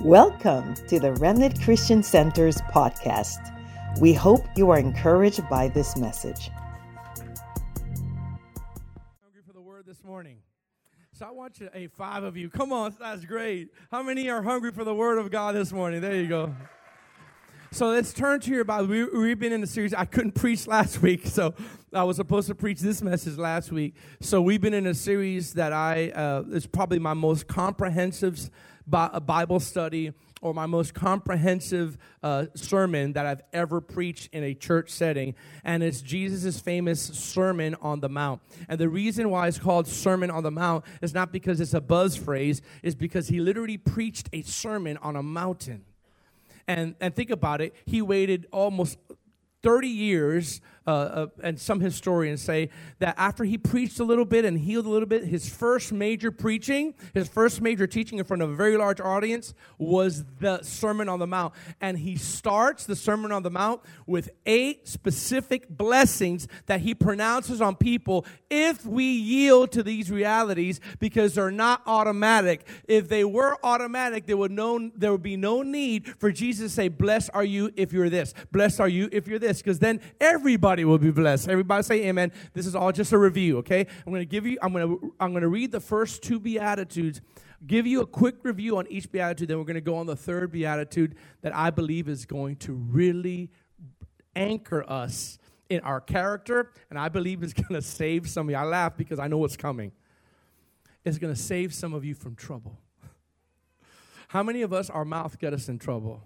Welcome to the Remnant Christian Center's podcast. We hope you are encouraged by this message. Hungry for the word this morning. So I want you, five of you, come on, that's great. How many are hungry for the word of God this morning? There you go. So let's turn to your Bible. We've been in the series. I couldn't preach last week, so I was supposed to preach this message last week. So we've been in a series that it's probably my most comprehensive Bible study or my most comprehensive sermon that I've ever preached in a church setting, and it's Jesus' famous Sermon on the Mount. And the reason why it's called Sermon on the Mount is not because it's a buzz phrase, it's because he literally preached a sermon on a mountain. And think about it, he waited almost 30 years, and some historians say that after he preached a little bit and healed a little bit, his first major teaching in front of a very large audience was the Sermon on the Mount. And he starts the Sermon on the Mount with 8 specific blessings that he pronounces on people if we yield to these realities, because they're not automatic. If they were automatic, there would be no need for Jesus to say, blessed are you if you're this, blessed are you if you're this, because then everybody will be blessed. Everybody say amen. This is all just a review, okay? I'm going to read the first 2 Beatitudes, give you a quick review on each Beatitude, then we're going to go on the third Beatitude that I believe is going to really anchor us in our character, and I believe it's going to save some of you. I laugh because I know what's coming. It's going to save some of you from trouble. How many of us, our mouth got us in trouble?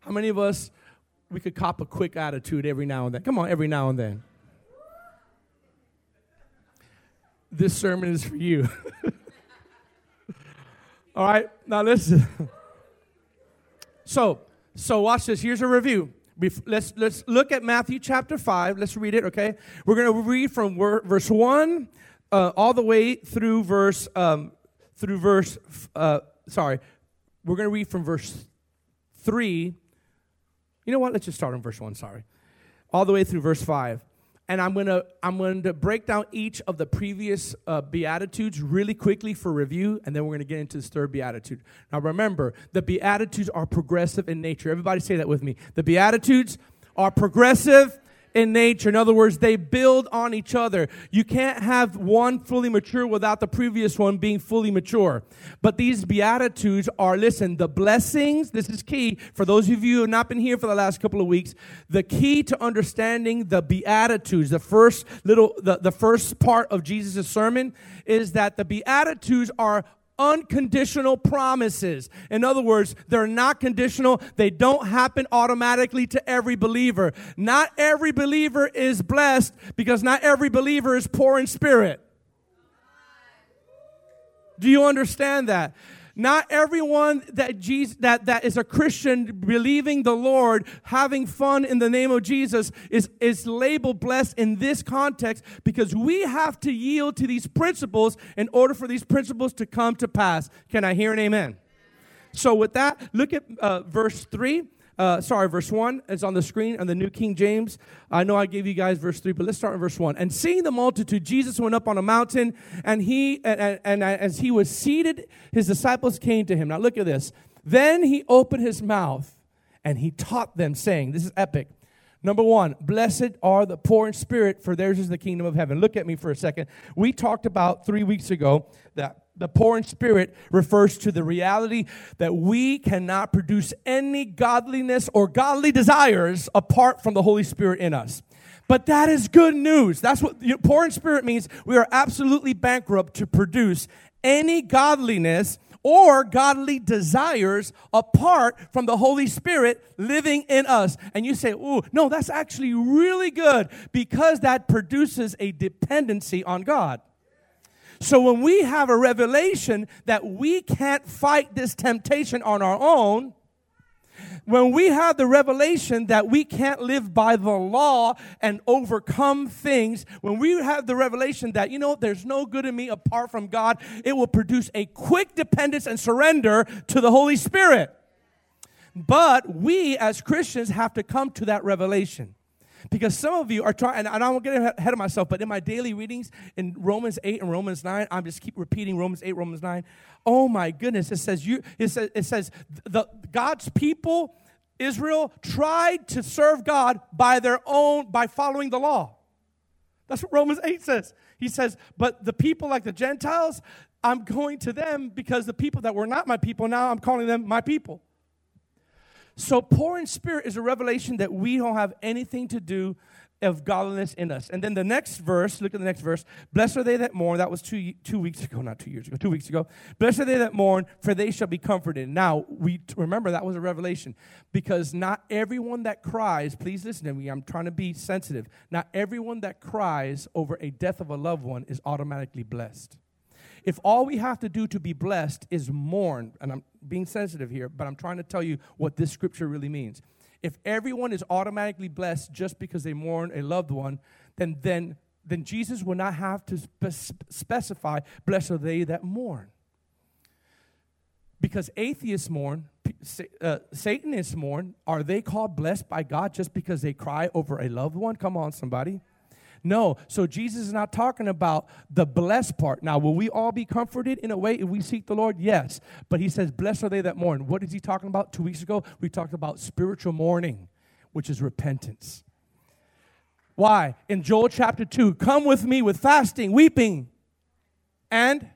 How many of us, we could cop a quick attitude every now and then? Come on, every now and then. This sermon is for you. All right, now listen. So watch this. Here's a review. Let's look at Matthew chapter 5. Let's read it, okay? We're going to read from verse 1 all the way through We're going to read from verse 3. You know what? Let's just start on verse 1, sorry. All the way through verse 5. And I'm going to break down each of the previous Beatitudes really quickly for review, and then we're going to get into this third Beatitude. Now remember, the Beatitudes are progressive in nature. Everybody say that with me. The Beatitudes are progressive in nature. In other words, they build on each other. You can't have one fully mature without the previous one being fully mature. But these Beatitudes are, listen, the blessings. This is key. For those of you who have not been here for the last couple of weeks, the key to understanding the Beatitudes, the first part of Jesus' sermon, is that the Beatitudes are unconditional promises. In other words, they're not conditional. They don't happen automatically to every believer. Not every believer is blessed because not every believer is poor in spirit. Do you understand that? Not everyone that is a Christian believing the Lord, having fun in the name of Jesus, is labeled blessed in this context, because we have to yield to these principles in order for these principles to come to pass. Can I hear an amen? So with that, look at verse 1 is on the screen on the New King James. I know I gave you guys verse 3, but let's start in verse 1. And seeing the multitude, Jesus went up on a mountain, and as he was seated, his disciples came to him. Now look at this. Then he opened his mouth, and he taught them, saying, this is epic. Number 1, blessed are the poor in spirit, for theirs is the kingdom of heaven. Look at me for a second. We talked about 3 weeks ago that the poor in spirit refers to the reality that we cannot produce any godliness or godly desires apart from the Holy Spirit in us. But that is good news. That's what poor in spirit means. We are absolutely bankrupt to produce any godliness or godly desires apart from the Holy Spirit living in us. And you say, ooh, no, that's actually really good, because that produces a dependency on God. So when we have a revelation that we can't fight this temptation on our own, when we have the revelation that we can't live by the law and overcome things, when we have the revelation that, there's no good in me apart from God, it will produce a quick dependence and surrender to the Holy Spirit. But we as Christians have to come to that revelation. Because some of you are trying, and I don't get ahead of myself, but in my daily readings in Romans 8 and Romans 9, I just keep repeating Romans 8, Romans 9. Oh my goodness, it says the God's people, Israel, tried to serve God by following the law. That's what Romans 8 says. He says, but the people like the Gentiles, I'm going to them because the people that were not my people, now I'm calling them my people. So poor in spirit is a revelation that we don't have anything to do of godliness in us. And then the next verse, look at the next verse. Blessed are they that mourn. That was 2 weeks ago, not 2 years ago, 2 weeks ago. Blessed are they that mourn, for they shall be comforted. Now, we remember that was a revelation because not everyone that cries, please listen to me, I'm trying to be sensitive. Not everyone that cries over a death of a loved one is automatically blessed. If all we have to do to be blessed is mourn, and I'm being sensitive here, but I'm trying to tell you what this scripture really means. If everyone is automatically blessed just because they mourn a loved one, then Jesus will not have to specify, blessed are they that mourn. Because atheists mourn, Satanists mourn, are they called blessed by God just because they cry over a loved one? Come on, somebody. No, so Jesus is not talking about the blessed part. Now, will we all be comforted in a way if we seek the Lord? Yes, but he says, blessed are they that mourn. What is he talking about? 2 weeks ago, we talked about spiritual mourning, which is repentance. Why? In Joel chapter 2, come with me with fasting, weeping, and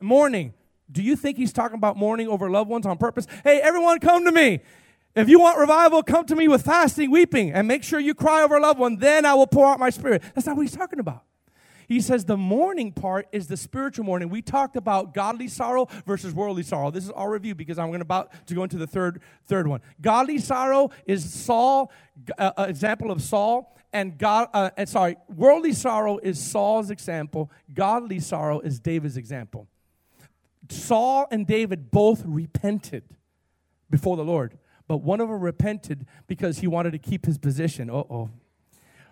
mourning. Do you think he's talking about mourning over loved ones on purpose? Hey, everyone, come to me. If you want revival, come to me with fasting, weeping, and make sure you cry over a loved one. Then I will pour out my spirit. That's not what he's talking about. He says the mourning part is the spiritual mourning. We talked about godly sorrow versus worldly sorrow. This is our review because I'm about to go into the third one. Godly sorrow is Saul, example of Saul, and worldly sorrow is Saul's example. Godly sorrow is David's example. Saul and David both repented before the Lord. But one of them repented because he wanted to keep his position.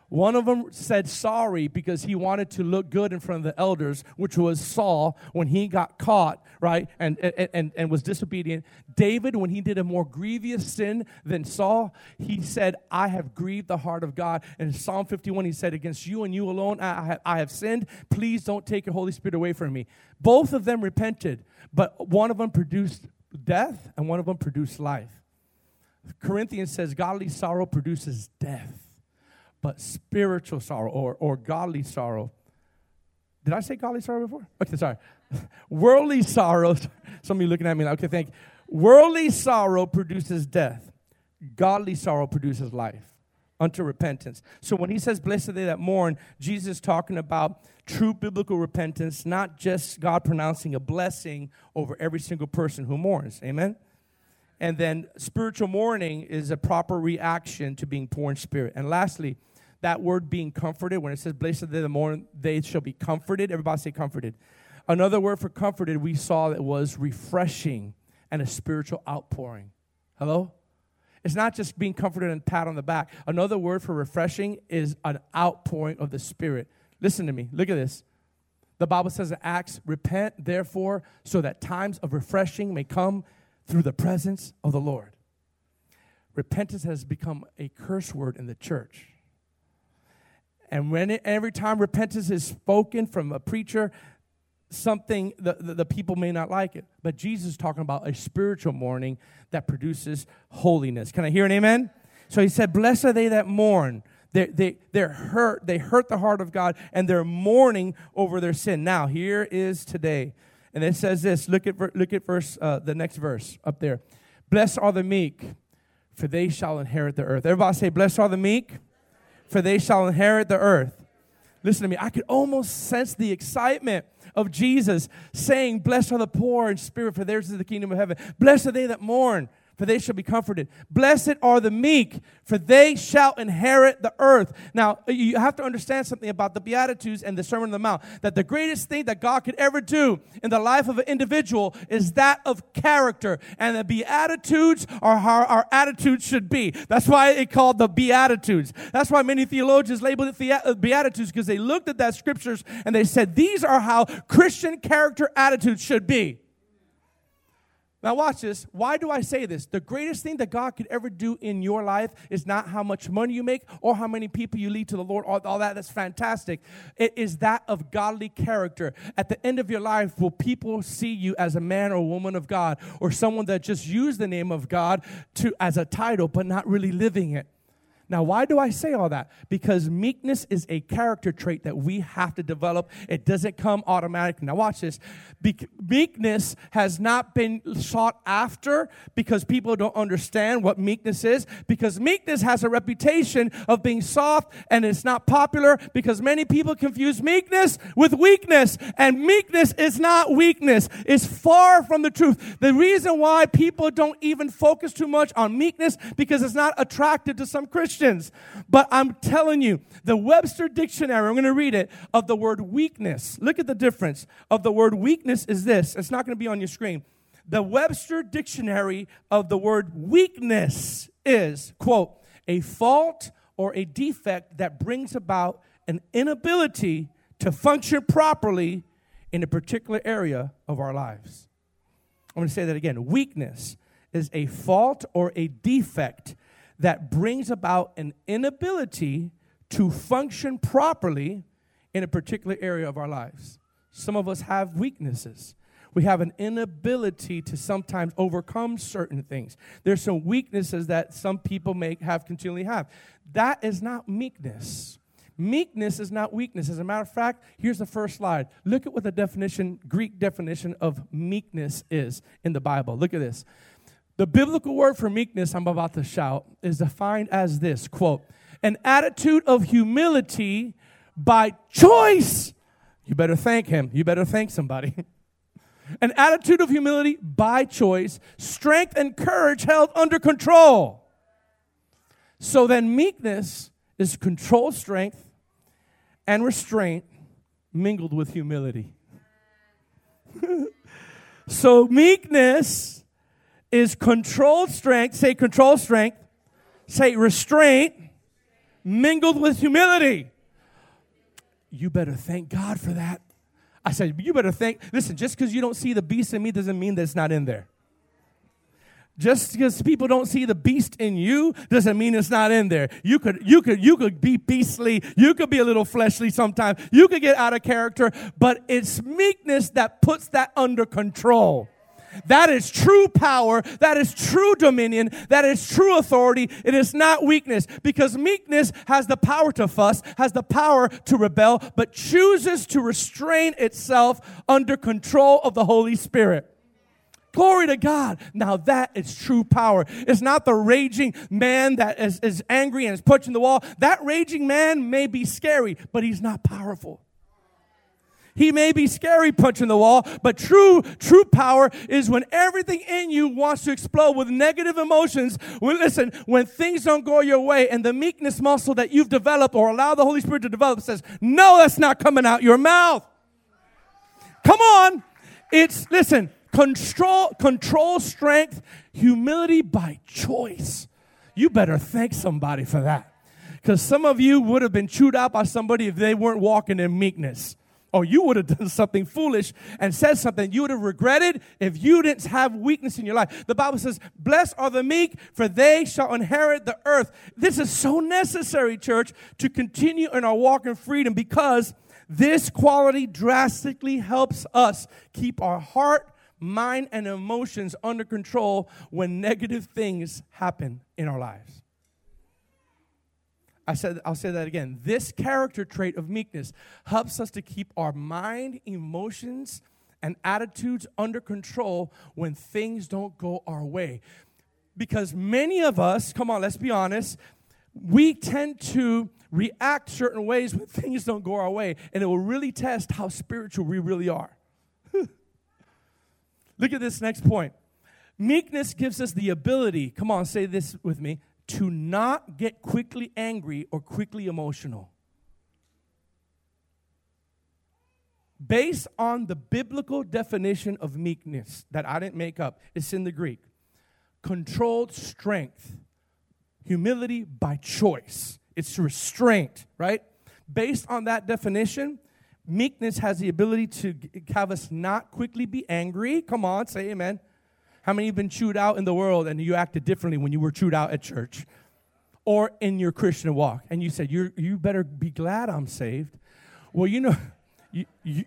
One of them said sorry because he wanted to look good in front of the elders, which was Saul when he got caught, right, and was disobedient. David, when he did a more grievous sin than Saul, he said, I have grieved the heart of God. And in Psalm 51, he said, against you and you alone I have sinned. Please don't take your Holy Spirit away from me. Both of them repented, but one of them produced death and one of them produced life. Corinthians says godly sorrow produces death, but spiritual sorrow or godly sorrow. Did I say godly sorrow before? Okay, sorry. Worldly sorrow. Some of you looking at me like, okay, thank you. Worldly sorrow produces death. Godly sorrow produces life unto repentance. So when he says blessed are they that mourn, Jesus is talking about true biblical repentance, not just God pronouncing a blessing over every single person who mourns. Amen? And then spiritual mourning is a proper reaction to being poor in spirit. And lastly, that word being comforted, when it says, blessed are they that mourn, they shall be comforted. Everybody say comforted. Another word for comforted we saw that was refreshing and a spiritual outpouring. Hello? It's not just being comforted and pat on the back. Another word for refreshing is an outpouring of the Spirit. Listen to me. Look at this. The Bible says in Acts, repent, therefore, so that times of refreshing may come through the presence of the Lord. Repentance has become a curse word in the church. And every time repentance is spoken from a preacher, something, the people may not like it. But Jesus is talking about a spiritual mourning that produces holiness. Can I hear an amen? So he said, blessed are they that mourn. They're hurt. They hurt the heart of God, and they're mourning over their sin. Now, here is today. And it says this, look at verse the next verse up there. Blessed are the meek, for they shall inherit the earth. Everybody say, blessed are the meek, for they shall inherit the earth. Listen to me. I could almost sense the excitement of Jesus saying, blessed are the poor in spirit, for theirs is the kingdom of heaven. Blessed are they that mourn, for they shall be comforted. Blessed are the meek, for they shall inherit the earth. Now, you have to understand something about the Beatitudes and the Sermon on the Mount, that the greatest thing that God could ever do in the life of an individual is that of character, and the Beatitudes are how our attitudes should be. That's why it's called the Beatitudes. That's why many theologians label it Beatitudes, because they looked at that scriptures and they said, these are how Christian character attitudes should be. Now watch this. Why do I say this? The greatest thing that God could ever do in your life is not how much money you make or how many people you lead to the Lord, all that. That's fantastic. It is that of godly character. At the end of your life, will people see you as a man or woman of God or someone that just used the name of God to as a title but not really living it? Now, why do I say all that? Because meekness is a character trait that we have to develop. It doesn't come automatically. Now, watch this. Meekness has not been sought after because people don't understand what meekness is, because meekness has a reputation of being soft, and it's not popular because many people confuse meekness with weakness, and meekness is not weakness. It's far from the truth. The reason why people don't even focus too much on meekness because it's not attractive to some Christians. But I'm telling you, the Webster Dictionary, I'm going to read it, of the word weakness. Look at the difference of the word weakness is this. It's not going to be on your screen. The Webster Dictionary of the word weakness is, quote, a fault or a defect that brings about an inability to function properly in a particular area of our lives. I'm going to say that again. Weakness is a fault or a defect that brings about an inability to function properly in a particular area of our lives. Some of us have weaknesses. We have an inability to sometimes overcome certain things. There's some weaknesses that some people continually have. That is not meekness. Meekness is not weakness. As a matter of fact, here's the first slide. Look at what the definition, Greek definition of meekness is in the Bible. Look at this. The biblical word for meekness, I'm about to shout, is defined as this, quote, an attitude of humility by choice. You better thank him. You better thank somebody. An attitude of humility by choice, strength and courage held under control. So then meekness is controlled strength and restraint mingled with humility. So meekness is controlled strength, say controlled strength, say restraint, mingled with humility. You better thank God for that. I said, you better thank, listen, just because you don't see the beast in me doesn't mean that it's not in there. Just because people don't see the beast in you doesn't mean it's not in there. You could be beastly. You could be a little fleshly sometimes. You could get out of character, but it's meekness that puts that under control. That is true power. That is true dominion. That is true authority. It is not weakness, because meekness has the power to fuss, has the power to rebel, but chooses to restrain itself under control of the Holy Spirit. Glory to God. Now that is true power. It's not the raging man that is angry and is punching the wall. That raging man may be scary, but he's not powerful. He may be scary punching the wall, but true power is when everything in you wants to explode with negative emotions. When things don't go your way and the meekness muscle that you've developed or allow the Holy Spirit to develop says, no, that's not coming out your mouth. Come on. It's, listen, control, strength, humility by choice. You better thank somebody for that, because some of you would have been chewed out by somebody if they weren't walking in meekness. Or you would have done something foolish and said something you would have regretted if you didn't have weakness in your life. The Bible says, blessed are the meek, for they shall inherit the earth. This is so necessary, church, to continue in our walk in freedom, because this quality drastically helps us keep our heart, mind, and emotions under control when negative things happen in our lives. I'll say that again. This character trait of meekness helps us to keep our mind, emotions, and attitudes under control when things don't go our way. Because many of us, come on, let's be honest, we tend to react certain ways when things don't go our way, and it will really test how spiritual we really are. Look at this next point. Meekness gives us the ability, come on, say this with me, to not get quickly angry or quickly emotional. Based on the biblical definition of meekness that I didn't make up, it's in the Greek. Controlled strength, humility by choice. It's restraint, right? Based on that definition, meekness has the ability to have us not quickly be angry. Come on, say amen. How many have been chewed out in the world and you acted differently when you were chewed out at church or in your Christian walk? And you said, you better be glad I'm saved. Well, you know, you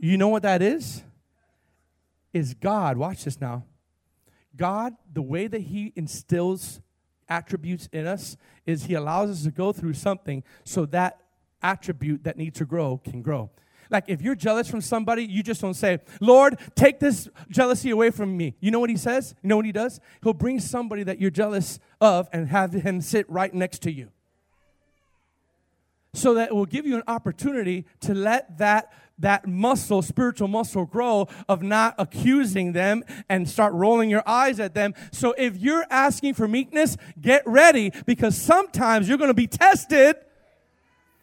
know what that is? Is God, watch this now. God, the way that he instills attributes in us is he allows us to go through something so that attribute that needs to grow can grow. Like if you're jealous from somebody, you just don't say, Lord, take this jealousy away from me. You know what he says? You know what he does? He'll bring somebody that you're jealous of and have him sit right next to you. So that it will give you an opportunity to let that muscle, spiritual muscle, grow of not accusing them and start rolling your eyes at them. So if you're asking for meekness, get ready, because sometimes you're going to be tested.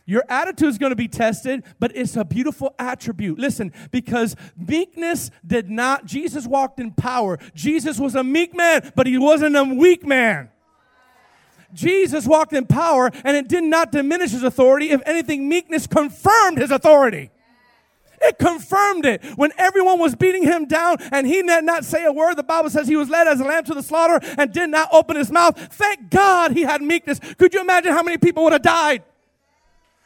Your attitude is going to be tested, but it's a beautiful attribute. Listen, because meekness did not, Jesus walked in power. Jesus was a meek man, but he wasn't a weak man. Jesus walked in power, and it did not diminish his authority. If anything, meekness confirmed his authority. It confirmed it. When everyone was beating him down and he did not say a word, the Bible says he was led as a lamb to the slaughter and did not open his mouth. Thank God he had meekness. Could you imagine how many people would have died?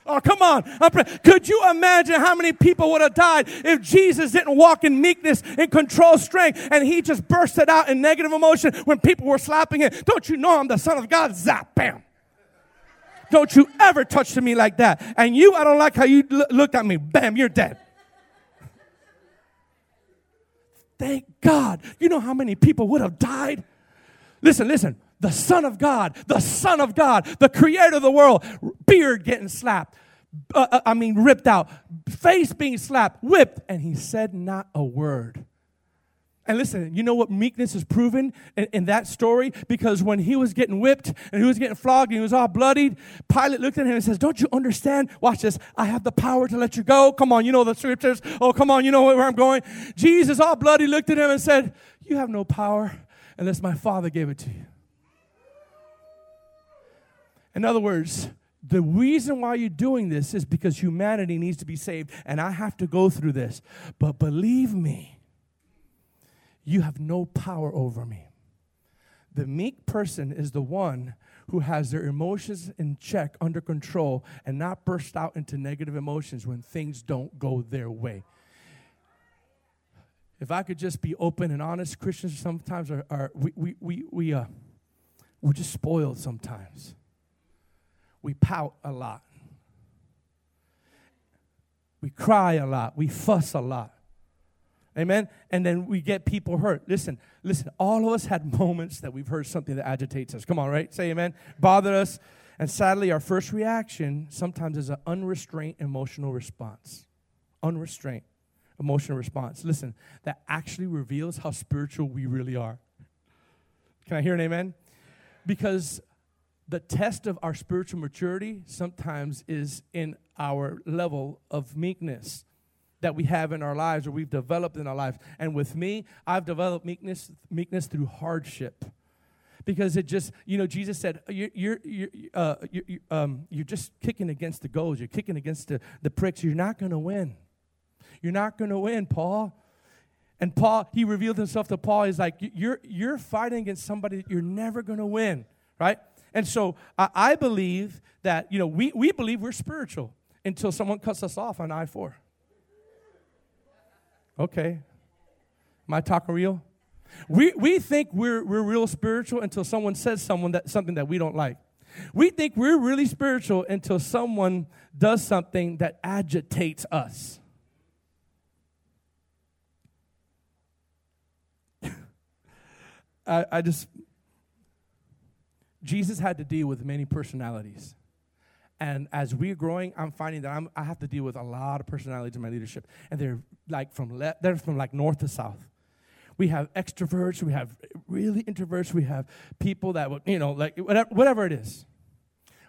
Oh, come on. Could you imagine how many people would have died if Jesus didn't walk in meekness and control strength and he just bursted out in negative emotion when people were slapping him? Don't you know I'm the Son of God? Zap, bam. Don't you ever touch to me like that. And you, I don't like how you looked at me. Bam, you're dead. Thank God. You know how many people would have died? Listen. The Son of God, the creator of the world, beard getting slapped, ripped out, face being slapped, whipped, and he said not a word. And listen, you know what meekness is proven in that story? Because when he was getting whipped and he was getting flogged and he was all bloodied, Pilate looked at him and says, don't you understand? Watch this. I have the power to let you go. Come on, you know the scriptures. Oh, come on, you know where I'm going. Jesus, all bloody, looked at him and said, you have no power unless my Father gave it to you. In other words, the reason why you're doing this is because humanity needs to be saved, and I have to go through this. But believe me, you have no power over me. The meek person is the one who has their emotions in check, under control, and not burst out into negative emotions when things don't go their way. If I could just be open and honest, Christians sometimes we're just spoiled sometimes. We pout a lot. We cry a lot. We fuss a lot. Amen? And then we get people hurt. Listen, all of us had moments that we've heard something that agitates us. Come on, right? Say amen. Bothered us. And sadly, our first reaction sometimes is an unrestrained emotional response. Unrestrained emotional response. Listen, that actually reveals how spiritual we really are. Can I hear an amen? Because the test of our spiritual maturity sometimes is in our level of meekness that we have in our lives or we've developed in our lives. And with me, I've developed meekness through hardship, because it just, you know, Jesus said, you're just kicking against the goals. You're kicking against the pricks. You're not going to win. You're not going to win, Paul. And Paul, he revealed himself to Paul. He's like, you're fighting against somebody that you're never going to win, right? And so I believe that, you know, we believe we're spiritual until someone cuts us off on I-4. Okay. Am I talking real? We think we're real spiritual until someone says something that we don't like. We think we're really spiritual until someone does something that agitates us. Jesus had to deal with many personalities. And as we're growing, I'm finding that I have to deal with a lot of personalities in my leadership. And they're like from north to south. We have extroverts. We have really introverts. We have people that would, you know, like whatever it is.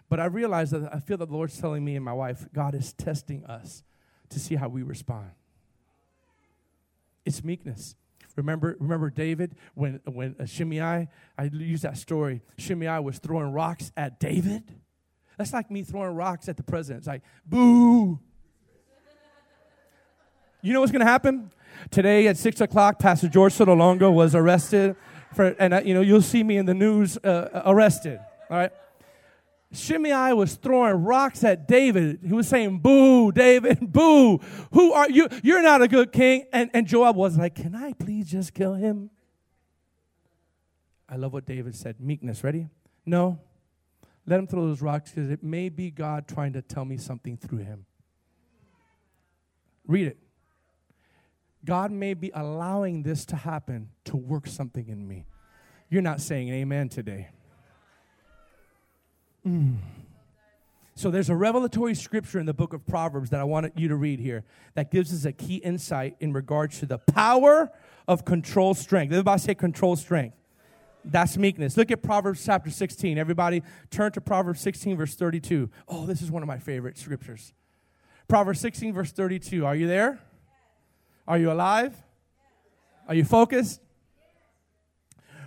But I realized that I feel that the Lord's telling me and my wife, God is testing us to see how we respond. It's meekness. Remember David when Shimei, I use that story. Shimei was throwing rocks at David. That's like me throwing rocks at the president. It's like, boo. You know what's going to happen? Today at 6 o'clock, Pastor George Sotolongo was arrested. You'll see me in the news arrested. All right? Shimei was throwing rocks at David. He was saying, boo, David, boo. Who are you? You're not a good king. And Joab was like, can I please just kill him? I love what David said. Meekness. Ready? No. Let him throw those rocks because it may be God trying to tell me something through him. Read it. God may be allowing this to happen to work something in me. You're not saying amen today. So there's a revelatory scripture in the book of Proverbs that I want you to read here that gives us a key insight in regards to the power of controlled strength. Everybody say controlled strength. That's meekness. Look at Proverbs chapter 16. Everybody turn to Proverbs 16 verse 32. Oh, this is one of my favorite scriptures. Proverbs 16 verse 32. Are you there? Are you alive? Are you focused?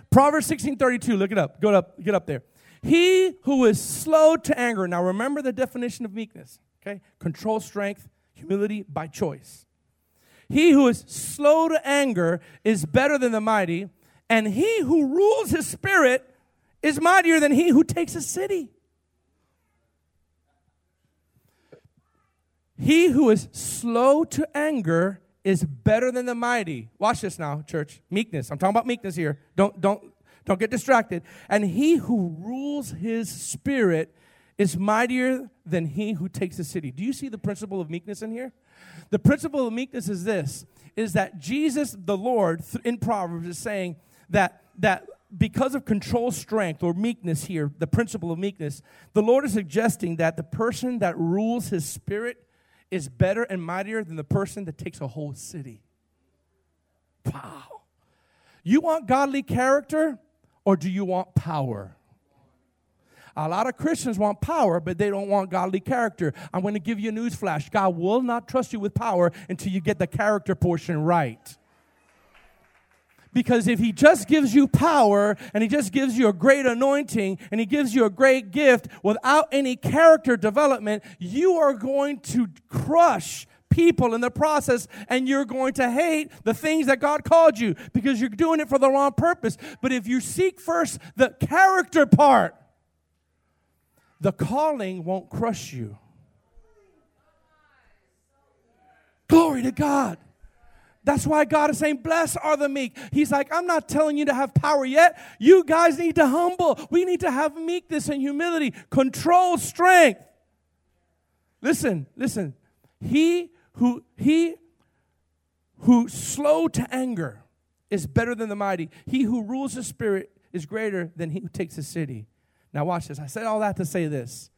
Proverbs 16:32. Look it up. Go up. Get up there. He who is slow to anger. Now remember the definition of meekness. Okay? Control, strength, humility by choice. He who is slow to anger is better than the mighty, and he who rules his spirit is mightier than he who takes a city. He who is slow to anger is better than the mighty. Watch this now, church. Meekness. I'm talking about meekness here. Don't get distracted. And he who rules his spirit is mightier than he who takes the city. Do you see the principle of meekness in here? The principle of meekness is this, is that Jesus, the Lord, in Proverbs is saying that because of controlled strength or meekness here, the principle of meekness, the Lord is suggesting that the person that rules his spirit is better and mightier than the person that takes a whole city. Wow. You want godly character? Or do you want power? A lot of Christians want power, but they don't want godly character. I'm going to give you a news flash. God will not trust you with power until you get the character portion right. Because if he just gives you power and he just gives you a great anointing and he gives you a great gift without any character development, you are going to crush people in the process, and you're going to hate the things that God called you because you're doing it for the wrong purpose. But if you seek first the character part, the calling won't crush you. Glory to God. That's why God is saying, blessed are the meek. He's like, I'm not telling you to have power yet. You guys need to humble. We need to have meekness and humility, control, strength. Listen. He who slow to anger is better than the mighty. He who rules the spirit is greater than he who takes a city. Now watch this. I said all that to say this.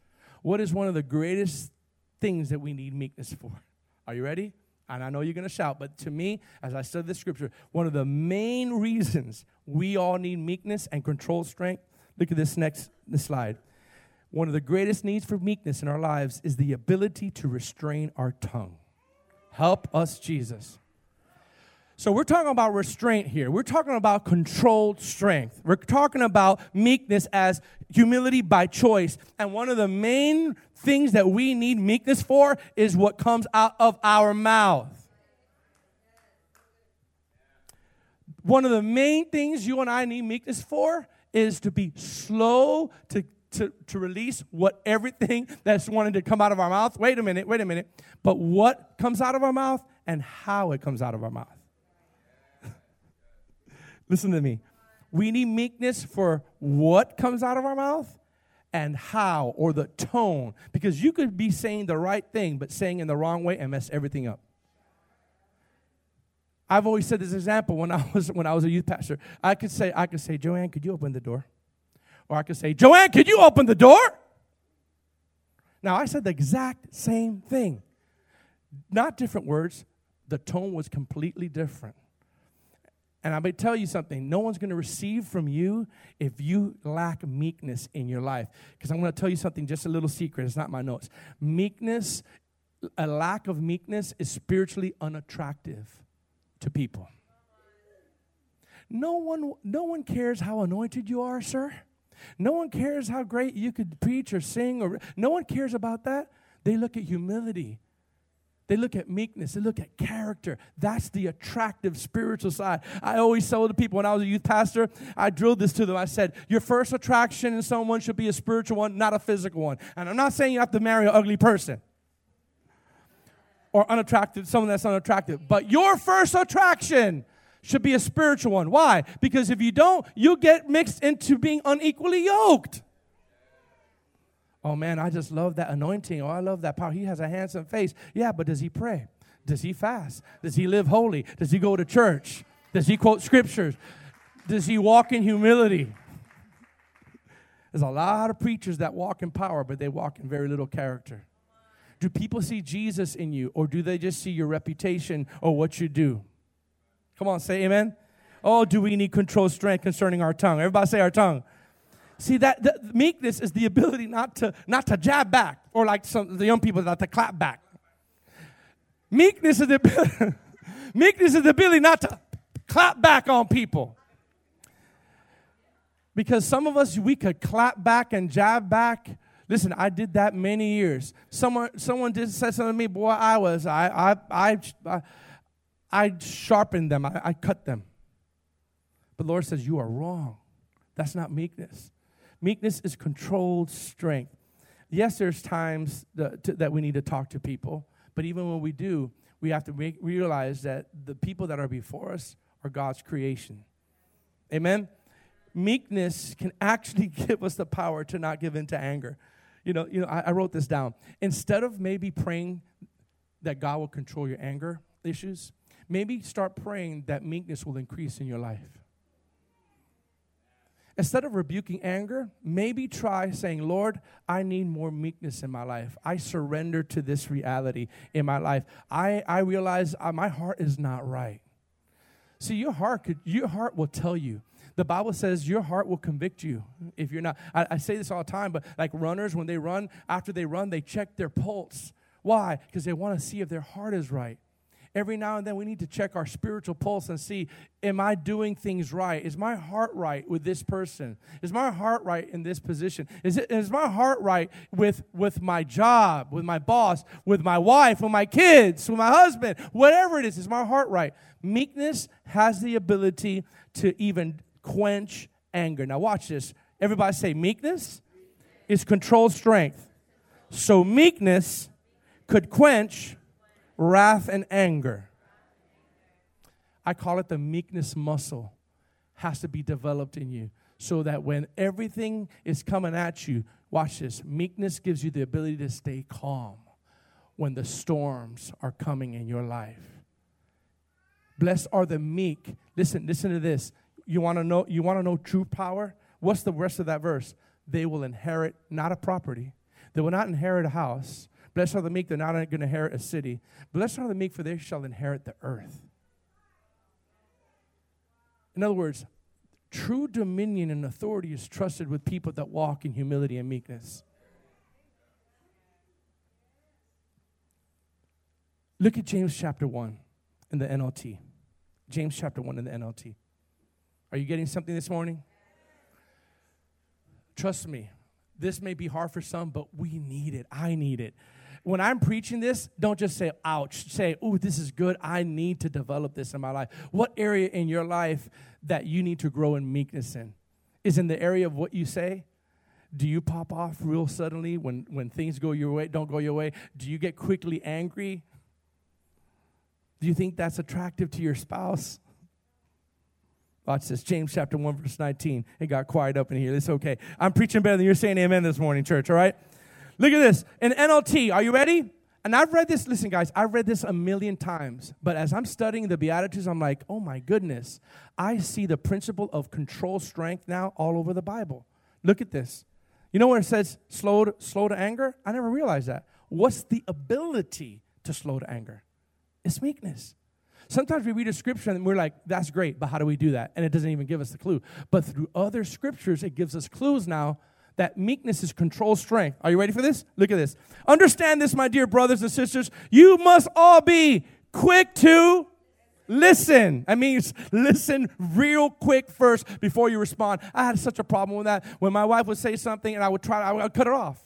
What is one of the greatest things that we need meekness for? Are you ready? And I know you're going to shout, but to me, as I studied this scripture, one of the main reasons we all need meekness and controlled strength, look at this slide. One of the greatest needs for meekness in our lives is the ability to restrain our tongue. Help us, Jesus. So we're talking about restraint here. We're talking about controlled strength. We're talking about meekness as humility by choice. And one of the main things that we need meekness for is what comes out of our mouth. One of the main things you and I need meekness for is to be slow to release everything that's wanted to come out of our mouth. Wait a minute. But what comes out of our mouth and how it comes out of our mouth. Listen to me. We need meekness for what comes out of our mouth and how, or the tone. Because you could be saying the right thing, but saying in the wrong way and mess everything up. I've always said this example when I was a youth pastor. I could say, Joanne, could you open the door? Or I could say, Joanne, could you open the door? Now, I said the exact same thing. Not different words. The tone was completely different. And I'm going to tell you something. No one's going to receive from you if you lack meekness in your life. Because I'm going to tell you something, just a little secret. It's not my notes. Meekness, a lack of meekness is spiritually unattractive to people. No one cares how anointed you are, sir. No one cares how great you could preach or sing. No one cares about that. They look at humility. They look at meekness. They look at character. That's the attractive spiritual side. I always tell the people when I was a youth pastor, I drilled this to them. I said, your first attraction in someone should be a spiritual one, not a physical one. And I'm not saying you have to marry an ugly person or unattractive, someone that's unattractive. But your first attraction should be a spiritual one. Why? Because if you don't, you get mixed into being unequally yoked. Oh, man, I just love that anointing. Oh, I love that power. He has a handsome face. Yeah, but does he pray? Does he fast? Does he live holy? Does he go to church? Does he quote scriptures? Does he walk in humility? There's a lot of preachers that walk in power, but they walk in very little character. Do people see Jesus in you, or do they just see your reputation or what you do? Come on, say amen. Oh, do we need control, strength concerning our tongue? Everybody say our tongue. See, that meekness is the ability not to jab back, or like the young people, not to clap back. Meekness is the ability not to clap back on people. Because some of us, we could clap back and jab back. Listen, I did that many years. Someone just said something to me, boy, I sharpened them. I cut them. But the Lord says, you are wrong. That's not meekness. Meekness is controlled strength. Yes, there's times that we need to talk to people, but even when we do, we have to realize that the people that are before us are God's creation. Amen? Meekness can actually give us the power to not give in to anger. You know, I wrote this down. Instead of maybe praying that God will control your anger issues, maybe start praying that meekness will increase in your life. Instead of rebuking anger, maybe try saying, Lord, I need more meekness in my life. I surrender to this reality in my life. I realize my heart is not right. See, your heart will tell you. The Bible says your heart will convict you if you're not. I say this all the time, but like runners, when they run, after they run, they check their pulse. Why? Because they want to see if their heart is right. Every now and then we need to check our spiritual pulse and see, am I doing things right? Is my heart right with this person? Is my heart right in this position? Is my heart right with my job, with my boss, with my wife, with my kids, with my husband? Whatever it is my heart right? Meekness has the ability to even quench anger. Now watch this. Everybody say meekness is controlled strength. So meekness could quench wrath and anger. I call it the meekness muscle. Has to be developed in you so that when everything is coming at you, watch this, meekness gives you the ability to stay calm when the storms are coming in your life. Blessed are the meek. Listen to this. You want to know true power? What's the rest of that verse? They will inherit not a property. They will not inherit a house. Blessed are the meek, they're not going to inherit a city. Blessed are the meek, for they shall inherit the earth. In other words, true dominion and authority is trusted with people that walk in humility and meekness. Look at James chapter 1 in the NLT. James chapter 1 in the NLT. Are you getting something this morning? Trust me, this may be hard for some, but we need it. I need it. When I'm preaching this, don't just say, ouch. Say, ooh, this is good. I need to develop this in my life. What area in your life that you need to grow in meekness in? Is in the area of what you say? Do you pop off real suddenly when things go your way, don't go your way? Do you get quickly angry? Do you think that's attractive to your spouse? Watch this, James chapter 1, verse 19. It got quiet up in here. It's okay. I'm preaching better than you're saying amen this morning, church, all right? Look at this. In NLT, are you ready? And I've read this. Listen, guys, I've read this a million times. But as I'm studying the Beatitudes, I'm like, oh, my goodness. I see the principle of control strength now all over the Bible. Look at this. You know where it says slow to anger? I never realized that. What's the ability to slow to anger? It's meekness. Sometimes we read a scripture and we're like, that's great, but how do we do that? And it doesn't even give us the clue. But through other scriptures, it gives us clues now that meekness is control strength. Are you ready for this? Look at this. Understand this, my dear brothers and sisters. You must all be quick to listen. I mean, listen real quick first before you respond. I had such a problem with that. When my wife would say something and I would cut it off.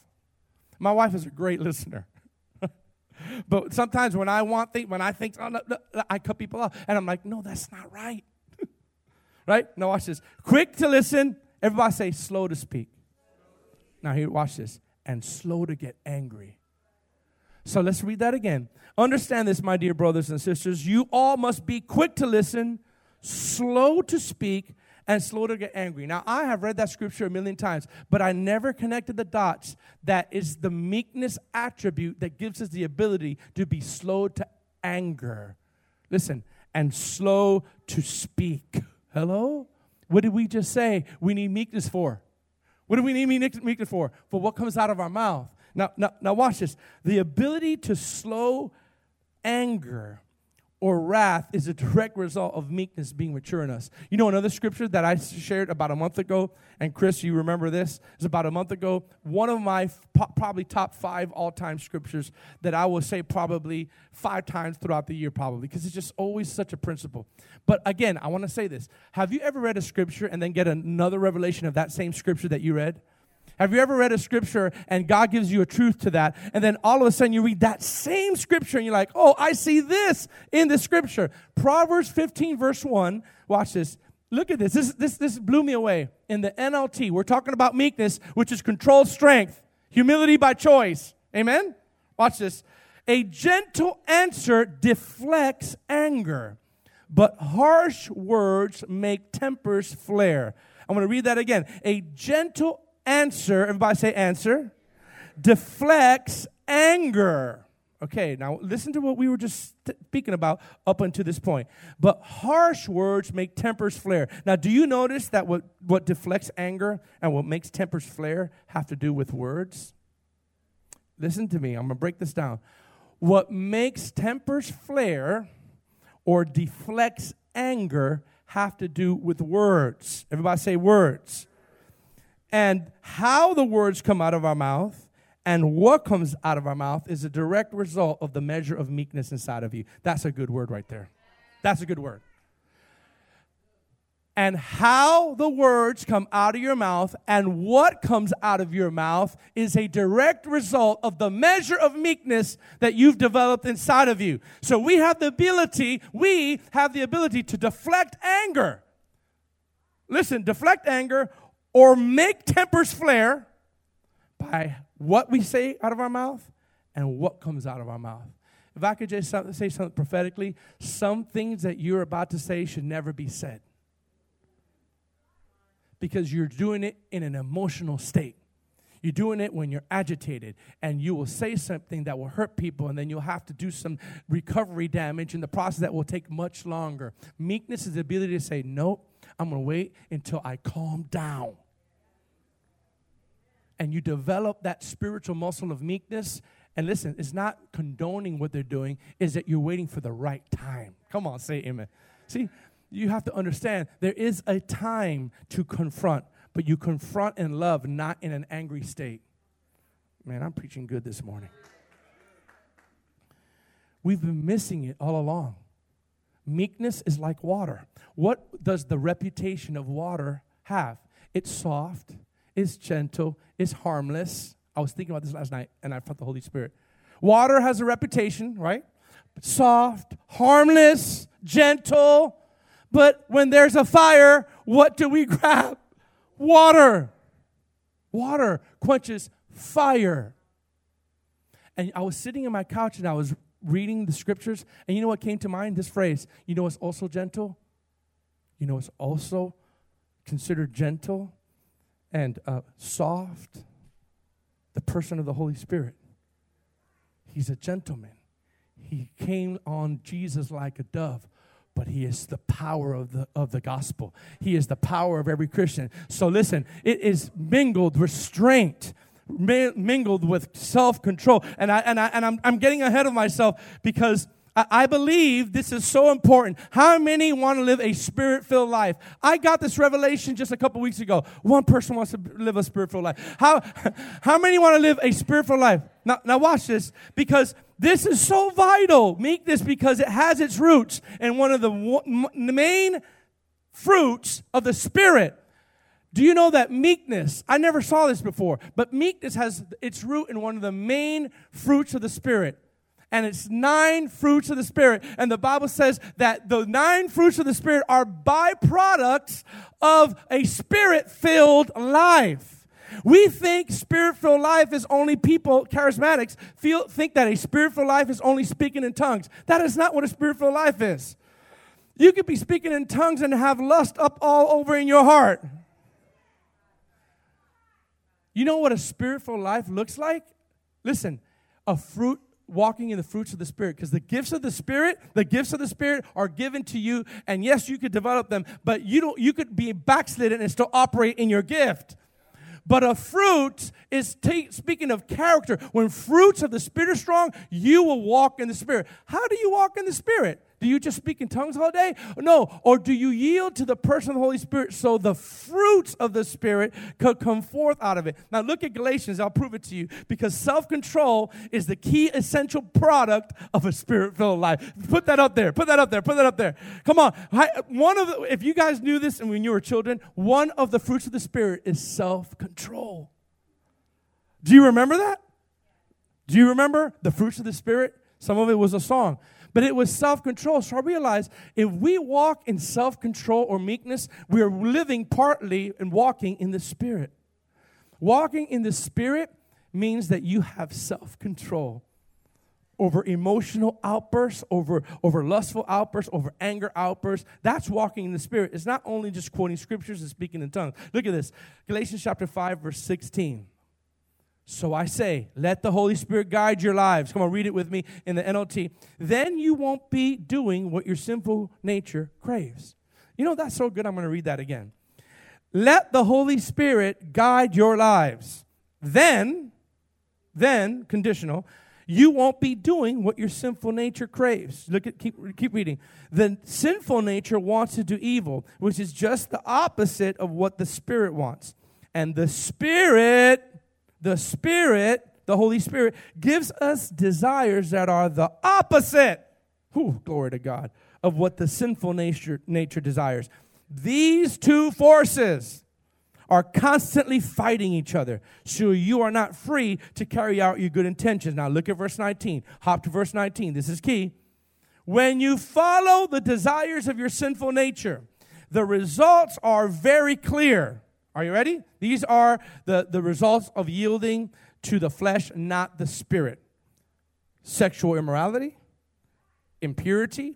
My wife is a great listener. But sometimes when I want things, when I think, oh, no, I cut people off. And I'm like, no, that's not right. Right? Now watch this. Quick to listen. Everybody say slow to speak. Now here, watch this. And slow to get angry. So let's read that again. Understand this, my dear brothers and sisters. You all must be quick to listen, slow to speak, and slow to get angry. Now, I have read that scripture a million times, but I never connected the dots that it's the meekness attribute that gives us the ability to be slow to anger. Listen, and slow to speak. Hello? What did we just say we need meekness for? What do we need meekness for? For what comes out of our mouth. Now watch this. The ability to slow anger or wrath is a direct result of meekness being mature in us. You know, another scripture that I shared about a month ago, and Chris, you remember this, it's about a month ago, one of my probably top 5 all-time scriptures that I will say probably 5 times throughout the year probably, because it's just always such a principle. But again, I want to say this. Have you ever read a scripture and then get another revelation of that same scripture that you read? Have you ever read a scripture and God gives you a truth to that, and then all of a sudden you read that same scripture and you're like, oh, I see this in the scripture. Proverbs 15, verse 1. Watch this. Look at this. This blew me away. In the NLT, we're talking about meekness, which is controlled strength, humility by choice. Amen? Watch this. A gentle answer deflects anger, but harsh words make tempers flare. I'm going to read that again. A gentle answer, everybody say answer, deflects anger. Okay, now listen to what we were just speaking about up until this point. But harsh words make tempers flare. Now, do you notice that what deflects anger and what makes tempers flare have to do with words? Listen to me. I'm going to break this down. What makes tempers flare or deflects anger have to do with words. Everybody say words. And how the words come out of our mouth and what comes out of our mouth is a direct result of the measure of meekness inside of you. That's a good word right there. That's a good word. And how the words come out of your mouth and what comes out of your mouth is a direct result of the measure of meekness that you've developed inside of you. So we have the ability to deflect anger. Listen, deflect anger or make tempers flare by what we say out of our mouth and what comes out of our mouth. If I could just say something prophetically, some things that you're about to say should never be said because you're doing it in an emotional state. You're doing it when you're agitated, and you will say something that will hurt people, and then you'll have to do some recovery damage in the process that will take much longer. Meekness is the ability to say, nope, I'm going to wait until I calm down. And you develop that spiritual muscle of meekness. And listen, it's not condoning what they're doing. It's that you're waiting for the right time. Come on, say amen. See, you have to understand there is a time to confront, but you confront in love, not in an angry state. Man, I'm preaching good this morning. We've been missing it all along. Meekness is like water. What does the reputation of water have? It's soft, it's gentle, it's harmless. I was thinking about this last night, and I felt the Holy Spirit. Water has a reputation, right? Soft, harmless, gentle. But when there's a fire, what do we grab? Water. Water quenches fire. And I was sitting on my couch, and I was reading the scriptures, and you know what came to mind? This phrase, you know what's also gentle? You know what's also considered gentle and soft? The person of the Holy Spirit. He's a gentleman. He came on Jesus like a dove, but he is the power of the gospel. He is the power of every Christian. So listen, it is mingled restraint, mingled with self-control, and I'm getting ahead of myself because I believe this is so important. How many want to live a spirit-filled life? I got this revelation just a couple weeks ago. One person wants to live a spirit-filled life. How many want to live a spirit-filled life? Now watch this, because this is so vital. Meekness, because it has its roots in one of the main fruits of the Spirit. Do you know that meekness, I never saw this before, but meekness has its root in one of the main fruits of the Spirit. and it's 9 fruits of the Spirit. And the Bible says that the 9 fruits of the Spirit are byproducts of a Spirit-filled life. We think Spirit-filled life is only people, charismatics, think that a Spirit-filled life is only speaking in tongues. That is not what a Spirit-filled life is. You could be speaking in tongues and have lust up all over in your heart. You know what a Spirit-filled life looks like? Listen, a fruit, walking in the fruits of the Spirit, because the gifts of the Spirit are given to you, and yes, you could develop them, but you could be backslidden and still operate in your gift. But a fruit is speaking of character. When fruits of the Spirit are strong, you will walk in the Spirit. How do you walk in the Spirit? Do you just speak in tongues all day? No. Or do you yield to the person of the Holy Spirit so the fruits of the Spirit could come forth out of it? Now look at Galatians. I'll prove it to you. Because self-control is the key essential product of a Spirit-filled life. Put that up there. Put that up there. Put that up there. Come on. If you guys knew this and when you were children, one of the fruits of the Spirit is self-control. Do you remember that? Do you remember the fruits of the Spirit? Some of it was a song. But it was self-control. So I realized if we walk in self-control or meekness, we are living partly and walking in the Spirit. Walking in the Spirit means that you have self-control over emotional outbursts, over lustful outbursts, over anger outbursts. That's walking in the Spirit. It's not only just quoting scriptures and speaking in tongues. Look at this. Galatians chapter 5, verse 16. So I say, let the Holy Spirit guide your lives. Come on, read it with me in the NLT. Then you won't be doing what your sinful nature craves. You know, that's so good, I'm going to read that again. Let the Holy Spirit guide your lives. Then, conditional, you won't be doing what your sinful nature craves. Keep reading. The sinful nature wants to do evil, which is just the opposite of what the Spirit wants. And the Spirit, the Holy Spirit, gives us desires that are the opposite, glory to God, of what the sinful nature desires. These two forces are constantly fighting each other, so you are not free to carry out your good intentions. Now look at verse 19. Hop to verse 19. This is key. When you follow the desires of your sinful nature, the results are very clear. Are you ready? These are the results of yielding to the flesh, not the Spirit. Sexual immorality, impurity,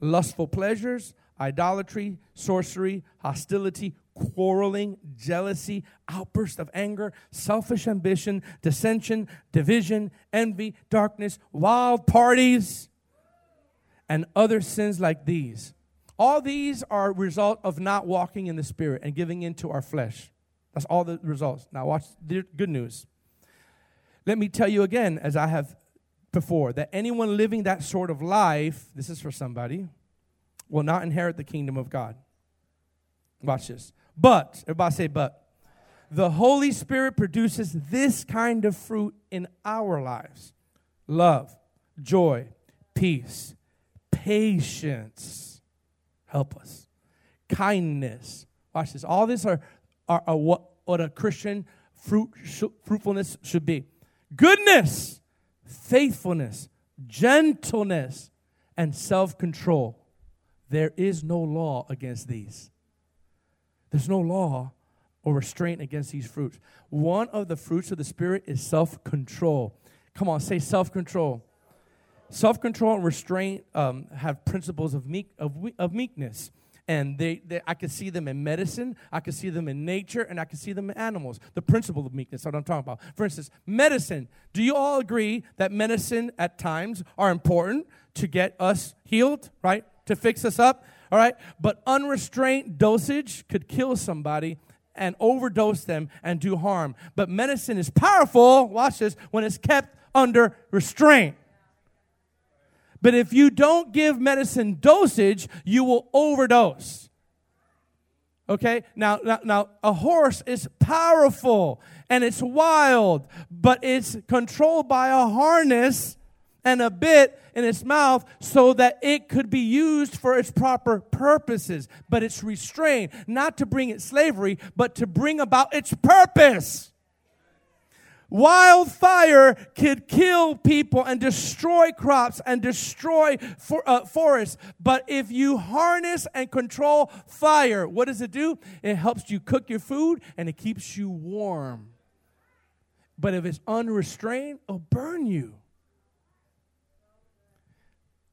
lustful pleasures, idolatry, sorcery, hostility, quarreling, jealousy, outbursts of anger, selfish ambition, dissension, division, envy, darkness, wild parties, and other sins like these. All these are a result of not walking in the Spirit and giving in to our flesh. That's all the results. Now watch the good news. Let me tell you again, as I have before, that anyone living that sort of life, this is for somebody, will not inherit the kingdom of God. Watch this. But, everybody say but. The Holy Spirit produces this kind of fruit in our lives. Love, joy, peace, patience. Help us. Kindness. Watch this. All these are what a Christian fruitfulness should be. Goodness, faithfulness, gentleness, and self-control. There is no law against these. There's no law or restraint against these fruits. One of the fruits of the Spirit is self-control. Come on, say self-control. Self-control and restraint have principles of meekness, and I can see them in medicine, I can see them in nature, and I can see them in animals. The principle of meekness, that's what I'm talking about. For instance, medicine. Do you all agree that medicine at times are important to get us healed, right? To fix us up, all right? But unrestrained dosage could kill somebody and overdose them and do harm. But medicine is powerful, watch this, when it's kept under restraint. But if you don't give medicine dosage, you will overdose. Okay? Now, a horse is powerful and it's wild, but it's controlled by a harness and a bit in its mouth so that it could be used for its proper purposes. But it's restrained, not to bring it slavery, but to bring about its purpose. Wildfire could kill people and destroy crops and destroy forests. But if you harness and control fire, what does it do? It helps you cook your food and it keeps you warm. But if it's unrestrained, it'll burn you.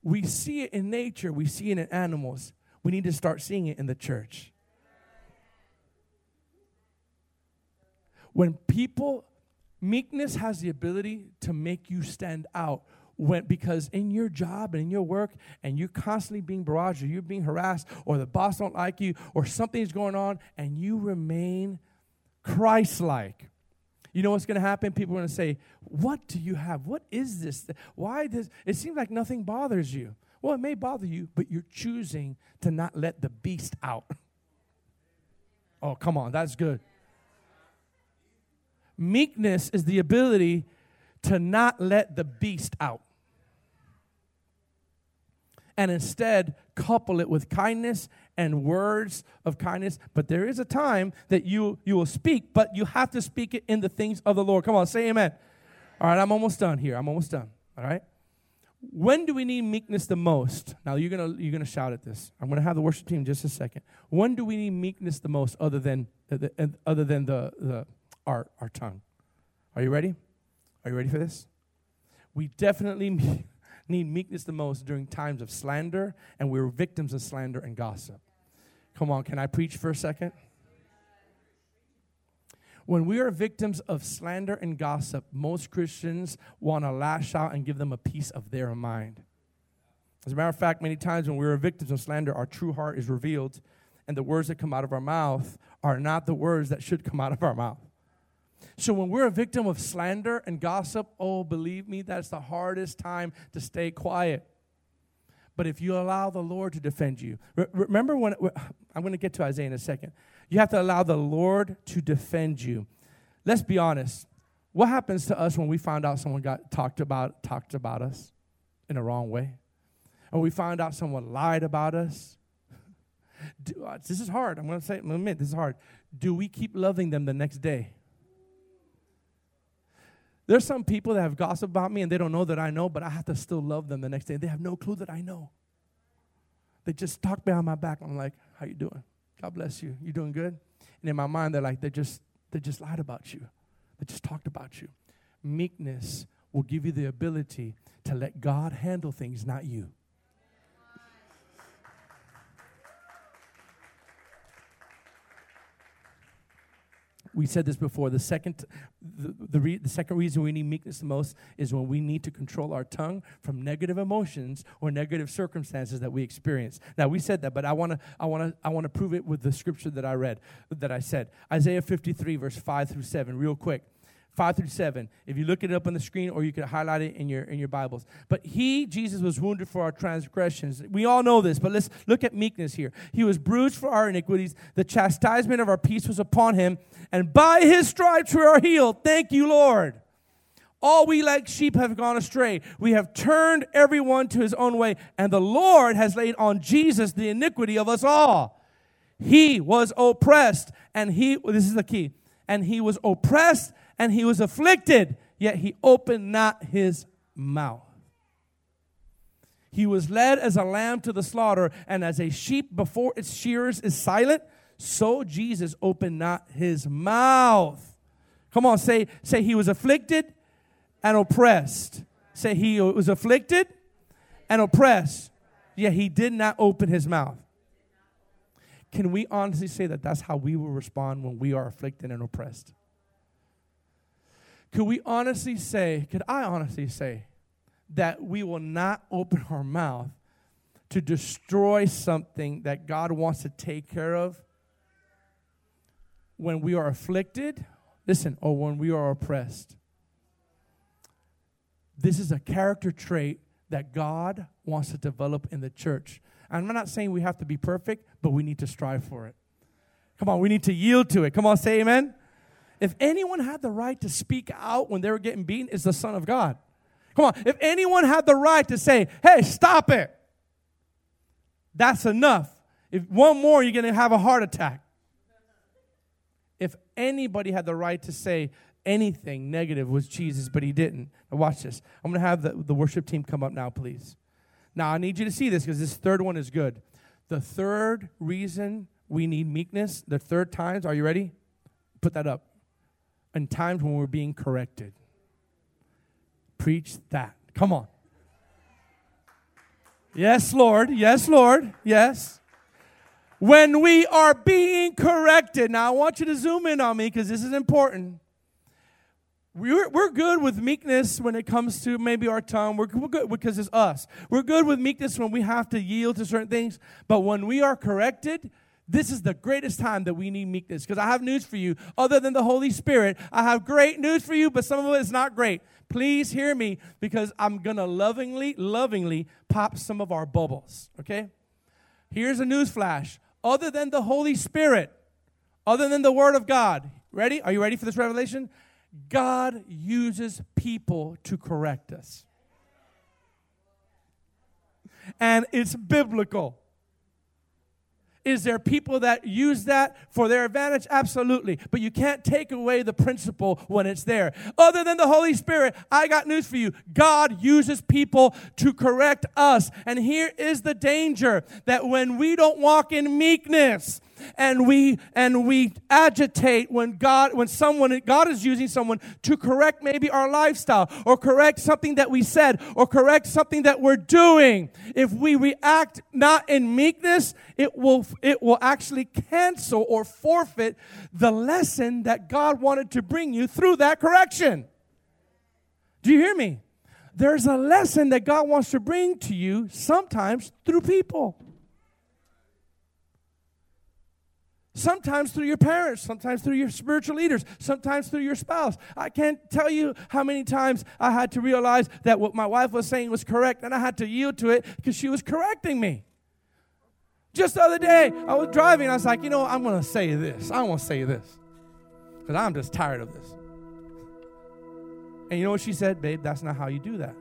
We see it in nature. We see it in animals. We need to start seeing it in the church. When people... Meekness has the ability to make you stand out because in your job and in your work and you're constantly being barraged or you're being harassed or the boss don't like you or something's going on and you remain Christ-like. You know what's going to happen? People are going to say, what do you have? What is this? Why does it seem like nothing bothers you? Well, it may bother you, but you're choosing to not let the beast out. Oh, come on. That's good. Meekness is the ability to not let the beast out and instead couple it with kindness and words of kindness. But there is a time that you will speak, but you have to speak it in the things of the Lord. Come on, say amen. All right, I'm almost done here. I'm almost done. All right. When do we need meekness the most? Now, you're going to shout at this. I'm going to have the worship team in just a second. When do we need meekness the most other than our tongue? Are you ready? Are you ready for this? We definitely need meekness the most during times of slander, and we're victims of slander and gossip. Come on, can I preach for a second? When we are victims of slander and gossip, most Christians want to lash out and give them a piece of their mind. As a matter of fact, many times when we are victims of slander, our true heart is revealed, and the words that come out of our mouth are not the words that should come out of our mouth. So when we're a victim of slander and gossip, oh, believe me, that's the hardest time to stay quiet. But if you allow the Lord to defend you, remember when, I'm going to get to Isaiah in a second. You have to allow the Lord to defend you. Let's be honest. What happens to us when we find out someone got talked about us in the wrong way? Or we find out someone lied about us? This is hard. I'm going to say, admit, this is hard. Do we keep loving them the next day? There's some people that have gossiped about me and they don't know that I know, but I have to still love them the next day. They have no clue that I know. They just talk behind my back. I'm like, how you doing? God bless you. You doing good? And in my mind, they're like, they just lied about you. They just talked about you. Meekness will give you the ability to let God handle things, not you. We said this before. The second reason we need meekness the most is when we need to control our tongue from negative emotions or negative circumstances that we experience. Now we said that, but I want to prove it with the scripture that I read, that I said. Isaiah 53 verse 5-7, real quick. 5-7. If you look it up on the screen, or you could highlight it in your Bibles. But he, Jesus, was wounded for our transgressions. We all know this, but let's look at meekness here. He was bruised for our iniquities. The chastisement of our peace was upon him, and by his stripes we are healed. Thank you, Lord. All we like sheep have gone astray. We have turned everyone to his own way, and the Lord has laid on Jesus the iniquity of us all. He was oppressed, and this is the key, and he was oppressed, and he was afflicted, yet he opened not his mouth. He was led as a lamb to the slaughter, and as a sheep before its shearers is silent, so Jesus opened not his mouth. Come on, say he was afflicted and oppressed. Say he was afflicted and oppressed, yet he did not open his mouth. Can we honestly say that that's how we will respond when we are afflicted and oppressed? Could I honestly say that we will not open our mouth to destroy something that God wants to take care of when we are afflicted? Listen, or when we are oppressed. This is a character trait that God wants to develop in the church. And I'm not saying we have to be perfect, but we need to strive for it. Come on, we need to yield to it. Come on, say amen. If anyone had the right to speak out when they were getting beaten, it's the Son of God. Come on. If anyone had the right to say, hey, stop it, that's enough. If one more, you're going to have a heart attack. If anybody had the right to say, anything negative was Jesus, but he didn't. Now watch this. I'm going to have the worship team come up now, please. Now, I need you to see this because this third one is good. The third reason we need meekness, the third times, are you ready? Put that up. And times when we're being corrected. Preach that. Come on. Yes, Lord. Yes, Lord. Yes. When we are being corrected. Now, I want you to zoom in on me because this is important. We're good with meekness when it comes to maybe our tongue. We're good because it's us. We're good with meekness when we have to yield to certain things. But when we are corrected, this is the greatest time that we need meekness. Because I have news for you. Other than the Holy Spirit, I have great news for you, but some of it is not great. Please hear me because I'm going to lovingly pop some of our bubbles, okay? Here's a news flash. Other than the Holy Spirit, other than the Word of God, ready? Are you ready for this revelation? God uses people to correct us. And it's biblical. Is there people that use that for their advantage? Absolutely. But you can't take away the principle when it's there. Other than the Holy Spirit, I got news for you. God uses people to correct us. And here is the danger that when we don't walk in meekness, and we agitate when God is using someone to correct maybe our lifestyle or correct something that we said or correct something that we're doing. If we react not in meekness, it will actually cancel or forfeit the lesson that God wanted to bring you through that correction. Do you hear me? There's a lesson that God wants to bring to you sometimes through people. Sometimes through your parents, sometimes through your spiritual leaders, sometimes through your spouse. I can't tell you how many times I had to realize that what my wife was saying was correct, and I had to yield to it because she was correcting me. Just the other day, I was driving, and I was like, you know, I'm going to say this. I want to say this because I'm just tired of this. And you know what she said? Babe, that's not how you do that.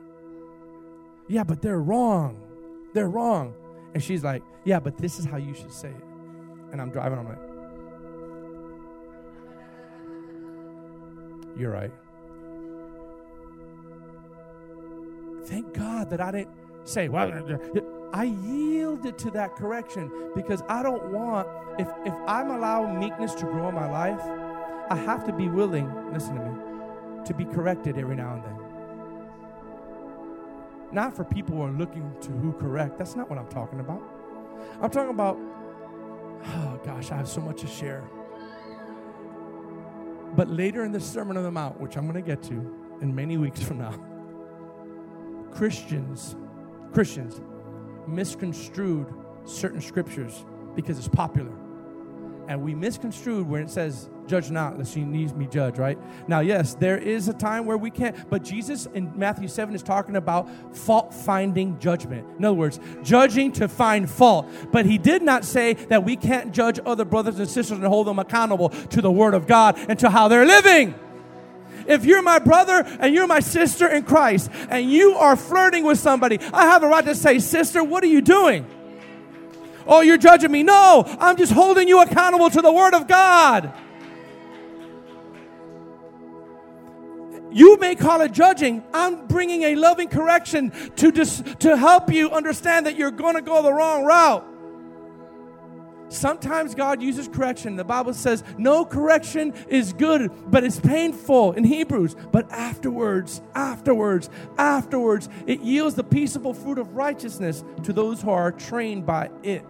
Yeah, but they're wrong. They're wrong. And she's like, yeah, but this is how you should say it. And I'm driving, I'm like, you're right. Thank God that I didn't say, well, I yielded to that correction because I don't want, if I'm allowing meekness to grow in my life, I have to be willing, listen to me, to be corrected every now and then. Not for people who are looking to who correct. That's not what I'm talking about. I'm talking about, oh, gosh, I have so much to share. But later in the Sermon on the Mount, which I'm going to get to in many weeks from now, Christians misconstrued certain scriptures because it's popular. And we misconstrued where it says, judge not, lest you need me judge, right? Now, yes, there is a time where we can't, but Jesus in Matthew 7 is talking about fault-finding judgment. In other words, judging to find fault. But he did not say that we can't judge other brothers and sisters and hold them accountable to the Word of God and to how they're living. If you're my brother and you're my sister in Christ and you are flirting with somebody, I have a right to say, sister, what are you doing? Oh, you're judging me. No, I'm just holding you accountable to the Word of God. You may call it judging. I'm bringing a loving correction to help you understand that you're going to go the wrong route. Sometimes God uses correction. The Bible says no correction is good, but it's painful in Hebrews. But afterwards, it yields the peaceable fruit of righteousness to those who are trained by it.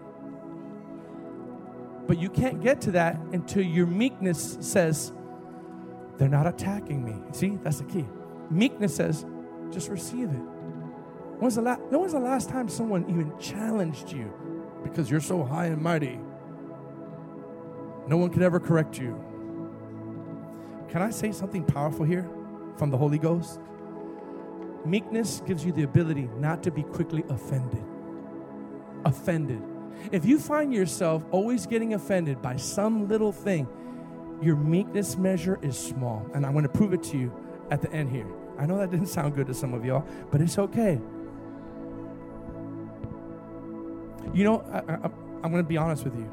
But you can't get to that until your meekness says, they're not attacking me. See, that's the key. Meekness says, just receive it. When was the last time someone even challenged you because you're so high and mighty? No one could ever correct you. Can I say something powerful here from the Holy Ghost? Meekness gives you the ability not to be quickly offended. If you find yourself always getting offended by some little thing, your meekness measure is small. And I'm going to prove it to you at the end here. I know that didn't sound good to some of y'all, but it's okay. You know, I'm going to be honest with you.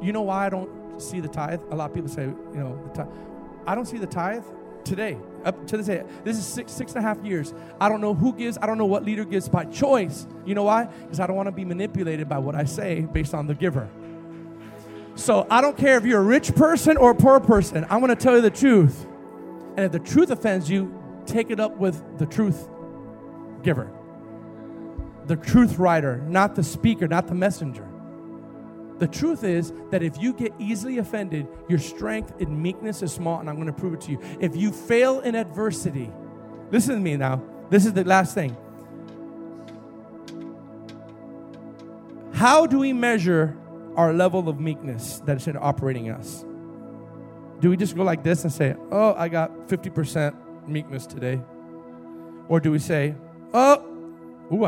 You know why I don't see the tithe? A lot of people say, you know, the tithe. I don't see the tithe today, up to this day. This is six and a half years. I don't know who gives. I don't know what leader gives by choice. You know why? Because I don't want to be manipulated by what I say based on the giver. So I don't care if you're a rich person or a poor person. I'm going to tell you the truth. And if the truth offends you, take it up with the truth giver, the truth writer, not the speaker, not the messenger. The truth is that if you get easily offended, your strength in meekness is small, and I'm going to prove it to you. If you fail in adversity, listen to me now. This is the last thing. How do we measure our level of meekness that is operating in us? Do we just go like this and say, oh, I got 50% meekness today? Or do we say, I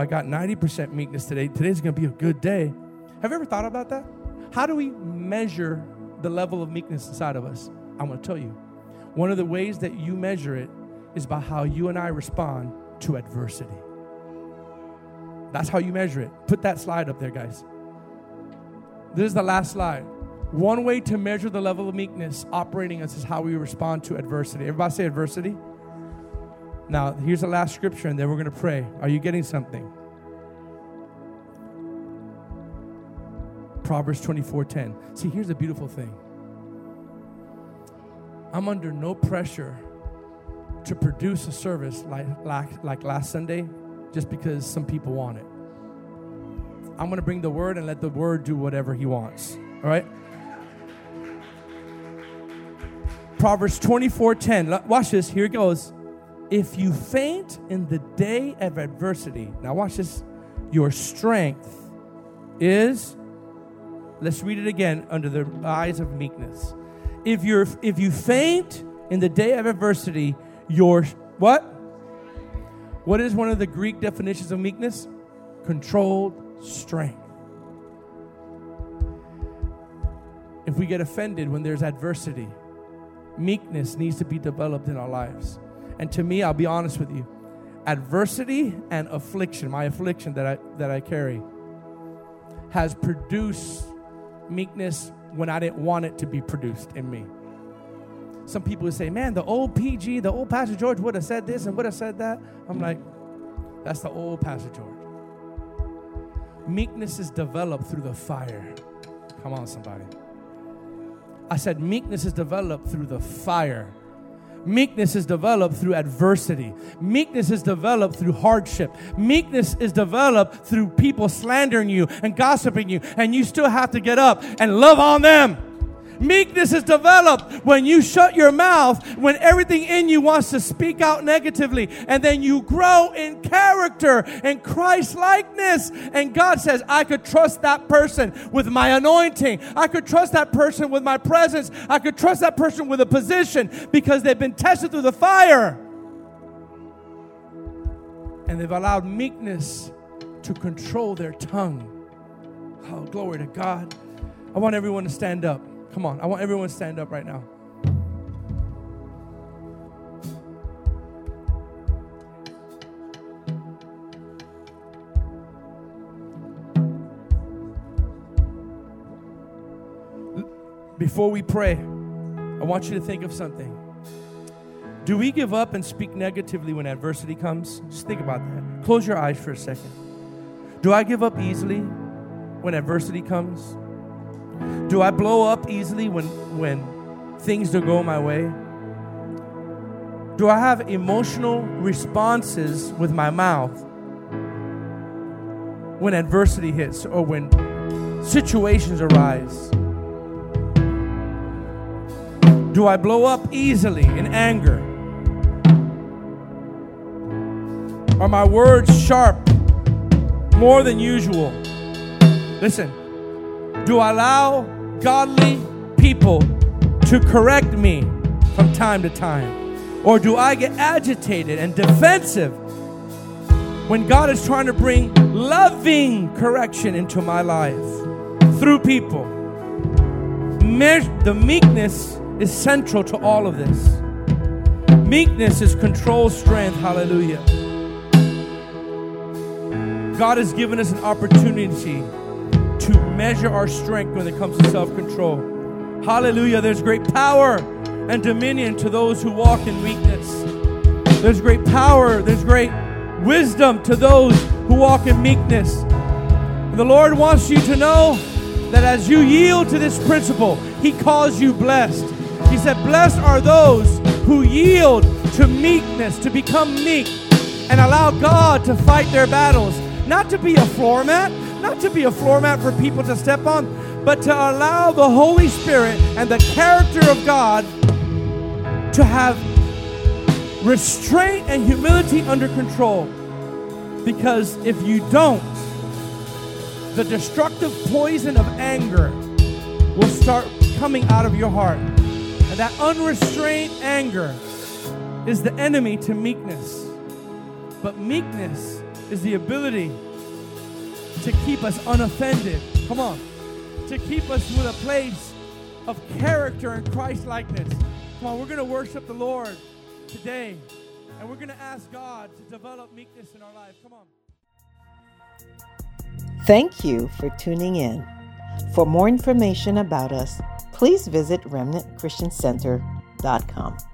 got 90% meekness today. Today's going to be a good day. Have you ever thought about that? How do we measure the level of meekness inside of us? I'm going to tell you. One of the ways that you measure it is by how you and I respond to adversity. That's how you measure it. Put that slide up there, guys. This is the last slide. One way to measure the level of meekness operating us is how we respond to adversity. Everybody say adversity. Now, here's the last scripture, and then we're going to pray. Are you getting something? Proverbs 24:10. See, here's the beautiful thing. I'm under no pressure to produce a service like last Sunday just because some people want it. I'm going to bring the Word and let the Word do whatever He wants. All right? Proverbs 24:10. Watch this. Here it goes. If you faint in the day of adversity, now watch this, your strength is... Let's read it again under the eyes of meekness. If you faint in the day of adversity, your what? What is one of the Greek definitions of meekness? Controlled strength. If we get offended when there's adversity, meekness needs to be developed in our lives. And to me, I'll be honest with you, adversity and affliction, my affliction that I carry, has produced meekness when I didn't want it to be produced in me. Some people would say, man, the old Pastor George would have said this and would have said that. I'm like, that's the old Pastor George. Meekness is developed through the fire. Come on, somebody. I said meekness is developed through the fire. Meekness is developed through adversity. Meekness is developed through hardship. Meekness is developed through people slandering you and gossiping you, and you still have to get up and love on them. Meekness is developed when you shut your mouth, when everything in you wants to speak out negatively, and then you grow in character and Christ-likeness. And God says, I could trust that person with my anointing. I could trust that person with my presence. I could trust that person with a position because they've been tested through the fire. And they've allowed meekness to control their tongue. Oh, glory to God. I want everyone to stand up. Come on, I want everyone to stand up right now. Before we pray, I want you to think of something. Do we give up and speak negatively when adversity comes? Just think about that. Close your eyes for a second. Do I give up easily when adversity comes? Do I blow up easily when things don't go my way? Do I have emotional responses with my mouth when adversity hits or when situations arise? Do I blow up easily in anger? Are my words sharp more than usual? Listen. Do I allow godly people to correct me from time to time? Or do I get agitated and defensive when God is trying to bring loving correction into my life through people? The meekness is central to all of this. Meekness is controlled strength. Hallelujah. God has given us an opportunity to measure our strength when it comes to self-control. Hallelujah. There's great power and dominion to those who walk in weakness. There's great power, there's great wisdom to those who walk in meekness. And the Lord wants you to know that as you yield to this principle, He calls you blessed. He said, blessed are those who yield to meekness, to become meek, and allow God to fight their battles. Not to be a floor mat, not to be a floor mat for people to step on, but to allow the Holy Spirit and the character of God to have restraint and humility under control. Because if you don't, the destructive poison of anger will start coming out of your heart. And that unrestrained anger is the enemy to meekness. But meekness is the ability to keep us unoffended. Come on. To keep us with a place of character and Christ-likeness. Come on, we're going to worship the Lord today. And we're going to ask God to develop meekness in our life. Come on. Thank you for tuning in. For more information about us, please visit remnantchristiancenter.com.